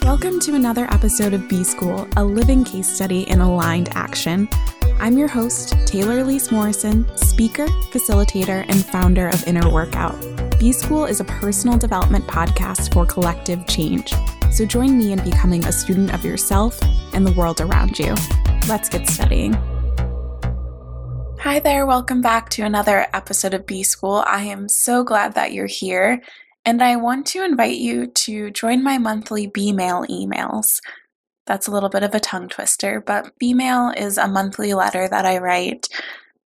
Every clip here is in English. Welcome to another episode of B School, a living case study in aligned action. I'm your host, Taylor Elise Morrison, speaker, facilitator, and founder of Inner Workout. B School is a personal development podcast for collective change. So join me in becoming a student of yourself and the world around you. Let's get studying. Hi there, welcome back to another episode of B School. I am so glad that you're here, and I want to invite you to join my monthly B Mail emails. That's a little bit of a tongue twister, but B Mail is a monthly letter that I write.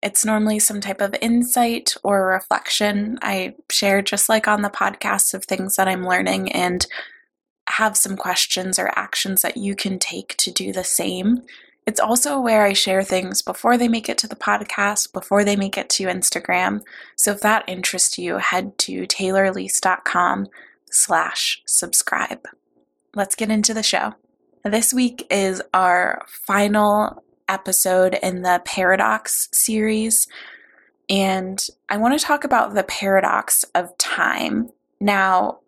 It's normally some type of insight or reflection. I share, just like on the podcast, of things that I'm learning and have some questions or actions that you can take to do the same. It's also where I share things before they make it to the podcast, before they make it to Instagram. So if that interests you, head to taylorlease.com/subscribe. Let's get into the show. This week is our final episode in the Paradox series, and I want to talk about the paradox of time. Now,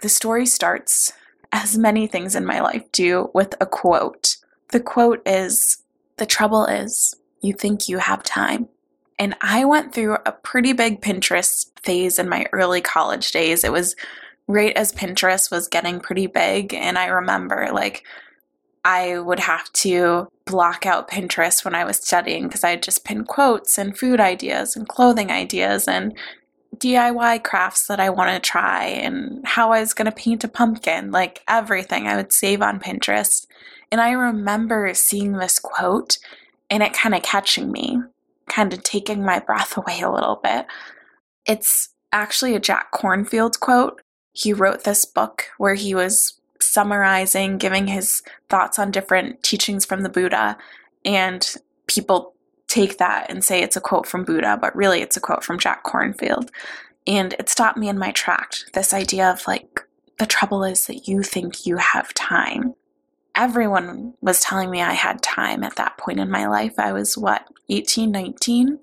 the story starts, as many things in my life do, with a quote. The quote is, "The trouble is, you think you have time." And I went through a pretty big Pinterest phase in my early college days. It was right as Pinterest was getting pretty big. And I remember, I would have to block out Pinterest when I was studying because I'd just pin quotes and food ideas and clothing ideas and DIY crafts that I want to try and how I was going to paint a pumpkin, everything I would save on Pinterest. And I remember seeing this quote and it kind of catching me, kind of taking my breath away a little bit. It's actually a Jack Kornfield quote. He wrote this book where he was summarizing, giving his thoughts on different teachings from the Buddha, and people take that and say it's a quote from Buddha, but really it's a quote from Jack Kornfield. And it stopped me in my tracks, this idea of the trouble is that you think you have time. Everyone was telling me I had time at that point in my life. I was 18, 19,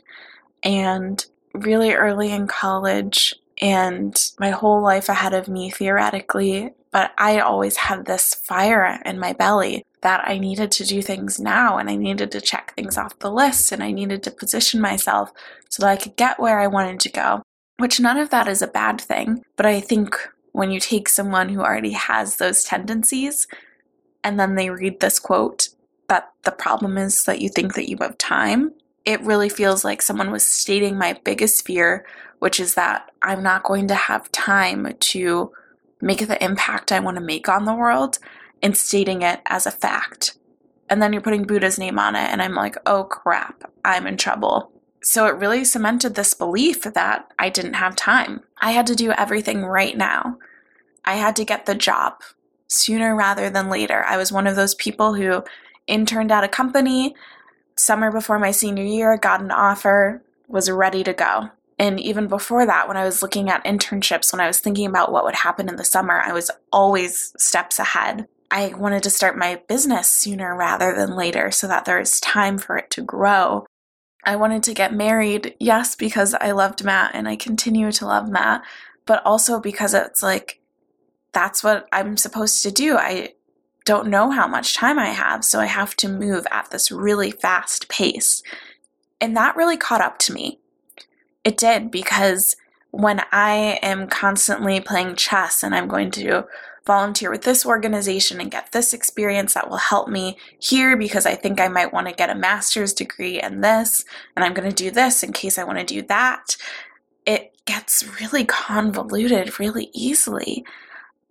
and really early in college, and my whole life ahead of me theoretically, but I always had this fire in my belly that I needed to do things now, and I needed to check things off the list, and I needed to position myself so that I could get where I wanted to go, which none of that is a bad thing. But I think when you take someone who already has those tendencies and then they read this quote, that the problem is that you think that you have time, it really feels like someone was stating my biggest fear, which is that I'm not going to have time to make the impact I want to make on the world, and stating it as a fact. And then you're putting Buddha's name on it, and I'm like, oh crap, I'm in trouble. So it really cemented this belief that I didn't have time. I had to do everything right now. I had to get the job sooner rather than later. I was one of those people who interned at a company summer before my senior year, got an offer, was ready to go. And even before that, when I was looking at internships, when I was thinking about what would happen in the summer, I was always steps ahead. I wanted to start my business sooner rather than later so that there is time for it to grow. I wanted to get married, yes, because I loved Matt and I continue to love Matt, but also because it's that's what I'm supposed to do. I don't know how much time I have, so I have to move at this really fast pace. And that really caught up to me. It did, because when I am constantly playing chess and I'm going to volunteer with this organization and get this experience that will help me here because I think I might want to get a master's degree in this, and I'm going to do this in case I want to do that, it gets really convoluted really easily.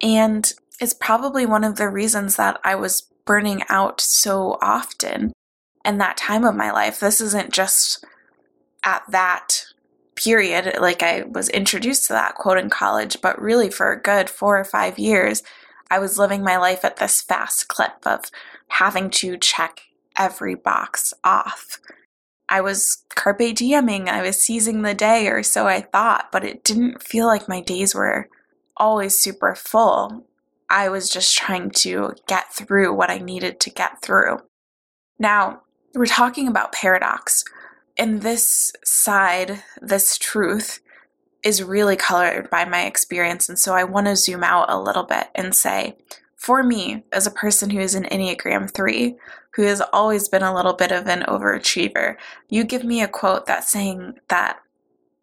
And it's probably one of the reasons that I was burning out so often in that time of my life. This isn't just at that period, I was introduced to that quote in college, but really for a good 4 or 5 years, I was living my life at this fast clip of having to check every box off. I was carpe dieming, I was seizing the day, or so I thought, but it didn't feel like my days were always super full. I was just trying to get through what I needed to get through. Now, we're talking about paradox. And this side, this truth, is really colored by my experience. And so I want to zoom out a little bit and say, for me, as a person who is an Enneagram 3, who has always been a little bit of an overachiever, you give me a quote that's saying that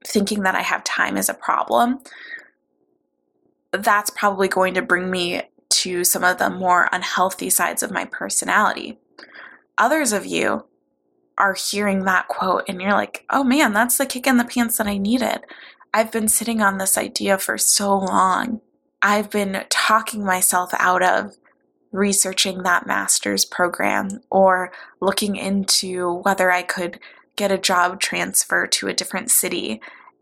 thinking that I have time is a problem, that's probably going to bring me to some of the more unhealthy sides of my personality. Others of you are hearing that quote and you're like, oh man, that's the kick in the pants that I needed. I've been sitting on this idea for so long. I've been talking myself out of researching that master's program or looking into whether I could get a job transfer to a different city.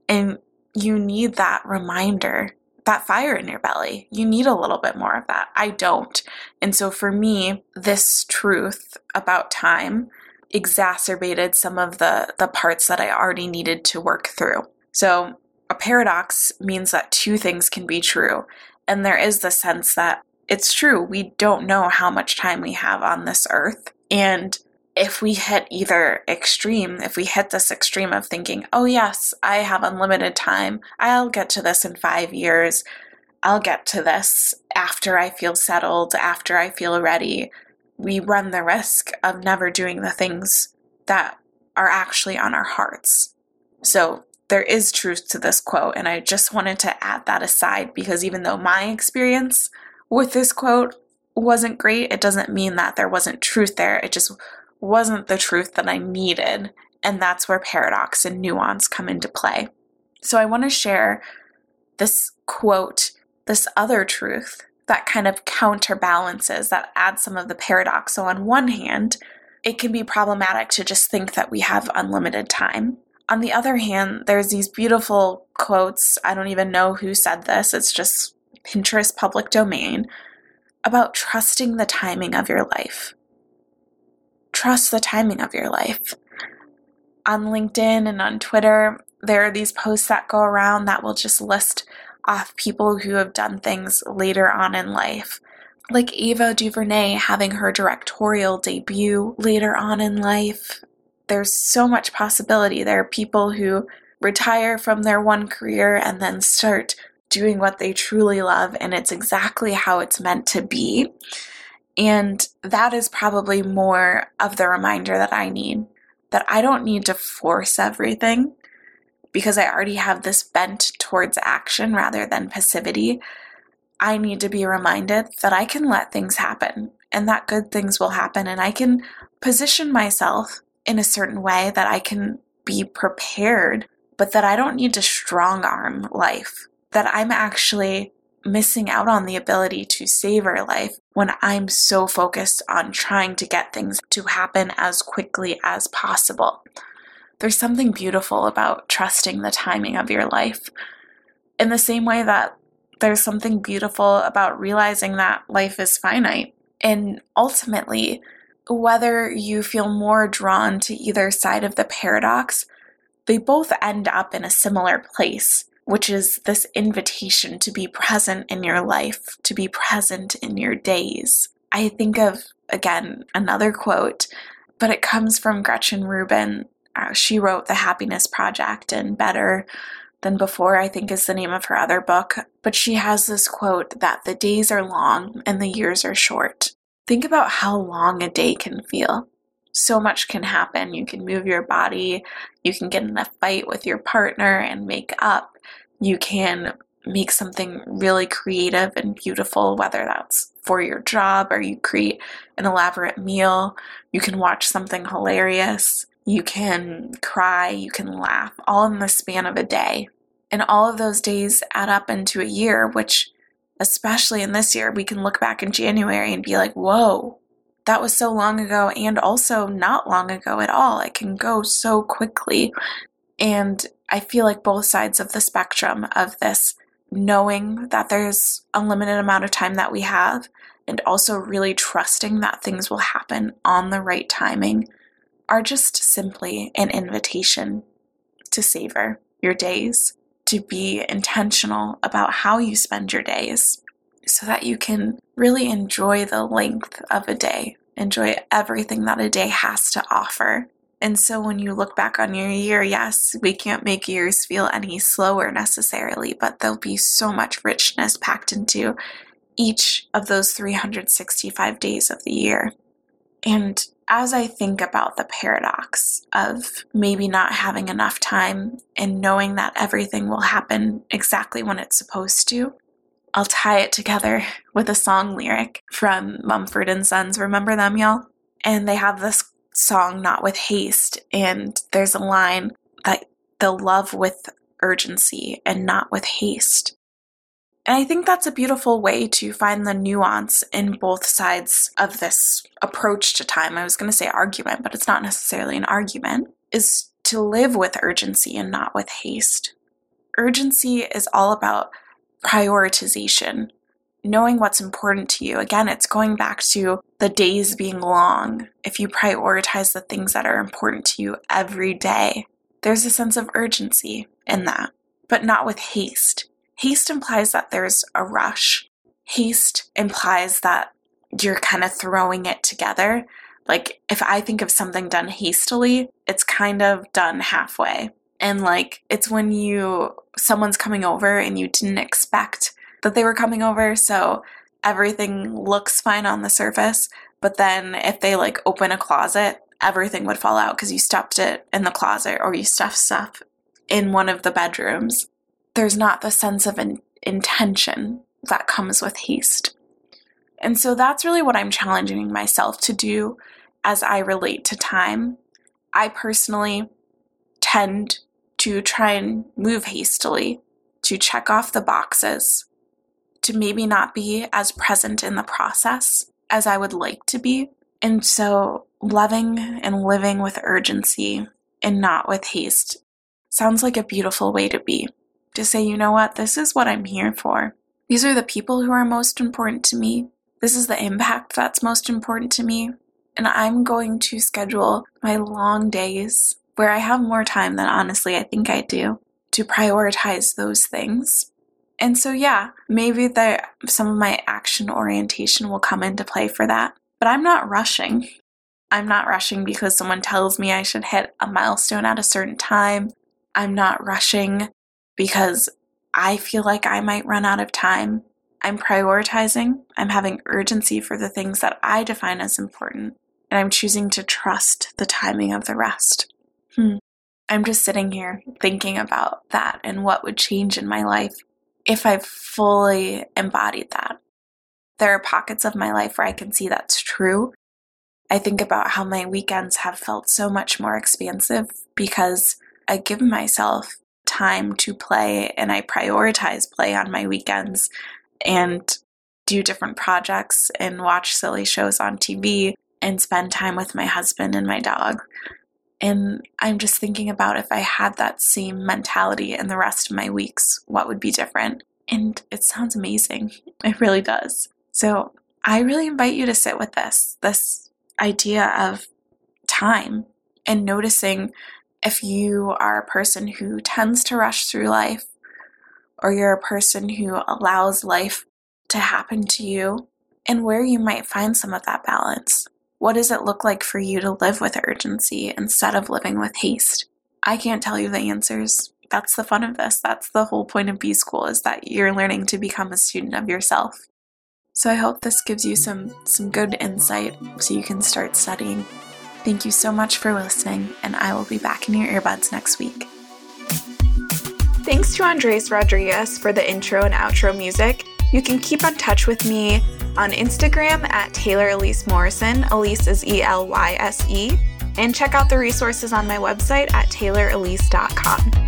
And you need that reminder, that fire in your belly. You need a little bit more of that. I don't. And so for me, this truth about time exacerbated some of the parts that I already needed to work through. So a paradox means that two things can be true. And there is the sense that it's true. We don't know how much time we have on this earth. And if we hit either extreme, if we hit this extreme of thinking, oh yes, I have unlimited time, I'll get to this in 5 years, I'll get to this after I feel settled, after I feel ready, we run the risk of never doing the things that are actually on our hearts. So there is truth to this quote, and I just wanted to add that aside because even though my experience with this quote wasn't great, it doesn't mean that there wasn't truth there. It just wasn't the truth that I needed, and that's where paradox and nuance come into play. So I want to share this quote, this other truth that kind of counterbalances, that adds some of the paradox. So on one hand, it can be problematic to just think that we have unlimited time. On the other hand, there's these beautiful quotes, I don't even know who said this, it's just Pinterest public domain, about trusting the timing of your life. Trust the timing of your life. On LinkedIn and on Twitter, there are these posts that go around that will just list off people who have done things later on in life, like Ava DuVernay having her directorial debut later on in life. There's so much possibility. There are people who retire from their one career and then start doing what they truly love, and it's exactly how it's meant to be. And that is probably more of the reminder that I need, that I don't need to force everything because I already have this bent towards action rather than passivity. I need to be reminded that I can let things happen and that good things will happen, and I can position myself in a certain way that I can be prepared, but that I don't need to strong arm life, that I'm actually missing out on the ability to savor life when I'm so focused on trying to get things to happen as quickly as possible. There's something beautiful about trusting the timing of your life. In the same way that there's something beautiful about realizing that life is finite. And ultimately, whether you feel more drawn to either side of the paradox, they both end up in a similar place, which is this invitation to be present in your life, to be present in your days. I think of, again, another quote, but it comes from Gretchen Rubin. She wrote The Happiness Project and Better Than Before, I think is the name of her other book. But she has this quote that the days are long and the years are short. Think about how long a day can feel. So much can happen. You can move your body. You can get in a fight with your partner and make up. You can make something really creative and beautiful, whether that's for your job or you create an elaborate meal. You can watch something hilarious. You can cry, you can laugh, all in the span of a day. And all of those days add up into a year, which, especially in this year, we can look back in January and be like, whoa, that was so long ago and also not long ago at all. It can go so quickly. And I feel like both sides of the spectrum of this, knowing that there's a limited amount of time that we have and also really trusting that things will happen on the right timing, are just simply an invitation to savor your days, to be intentional about how you spend your days so that you can really enjoy the length of a day, enjoy everything that a day has to offer, And so when you look back on your year, yes, we can't make years feel any slower necessarily, but there'll be so much richness packed into each of those 365 days of the year. And as I think about the paradox of maybe not having enough time and knowing that everything will happen exactly when it's supposed to, I'll tie it together with a song lyric from Mumford & Sons. Remember them, y'all? And they have this song, Not With Haste, and there's a line that they'll love with urgency and not with haste. And I think that's a beautiful way to find the nuance in both sides of this approach to time. I was going to say argument, but it's not necessarily an argument, is to live with urgency and not with haste. Urgency is all about prioritization, knowing what's important to you. Again, it's going back to the days being long. If you prioritize the things that are important to you every day, there's a sense of urgency in that, but not with haste. Haste implies that there's a rush. Haste implies that you're kind of throwing it together. Like, if I think of something done hastily, it's kind of done halfway. And like, it's when someone's coming over and you didn't expect that they were coming over, so everything looks fine on the surface, but then if they like open a closet, everything would fall out because you stuffed it in the closet or you stuffed stuff in one of the bedrooms. There's not the sense of an intention that comes with haste. And so that's really what I'm challenging myself to do as I relate to time. I personally tend to try and move hastily, to check off the boxes, to maybe not be as present in the process as I would like to be. And so loving and living with urgency and not with haste sounds like a beautiful way to be. To say, you know what, this is what I'm here for. These are the people who are most important to me. This is the impact that's most important to me. And I'm going to schedule my long days where I have more time than honestly I think I do to prioritize those things. And so yeah, maybe some of my action orientation will come into play for that. But I'm not rushing. I'm not rushing because someone tells me I should hit a milestone at a certain time. I'm not rushing because I feel like I might run out of time. I'm prioritizing, I'm having urgency for the things that I define as important, and I'm choosing to trust the timing of the rest. I'm just sitting here thinking about that and what would change in my life if I fully embodied that. There are pockets of my life where I can see that's true. I think about how my weekends have felt so much more expansive because I give myself time to play, and I prioritize play on my weekends and do different projects and watch silly shows on TV and spend time with my husband and my dog. And I'm just thinking about if I had that same mentality in the rest of my weeks, what would be different? And it sounds amazing. It really does. So I really invite you to sit with this idea of time and noticing if you are a person who tends to rush through life, or you're a person who allows life to happen to you, and where you might find some of that balance. What does it look like for you to live with urgency instead of living with haste? I can't tell you the answers. That's the fun of this. That's the whole point of B School, is that you're learning to become a student of yourself. So I hope this gives you some good insight so you can start studying. Thank you so much for listening, and I will be back in your earbuds next week. Thanks to Andres Rodriguez for the intro and outro music. You can keep in touch with me on Instagram at Taylor Elise Morrison. Elise is ELYSE. And check out the resources on my website at taylorelise.com.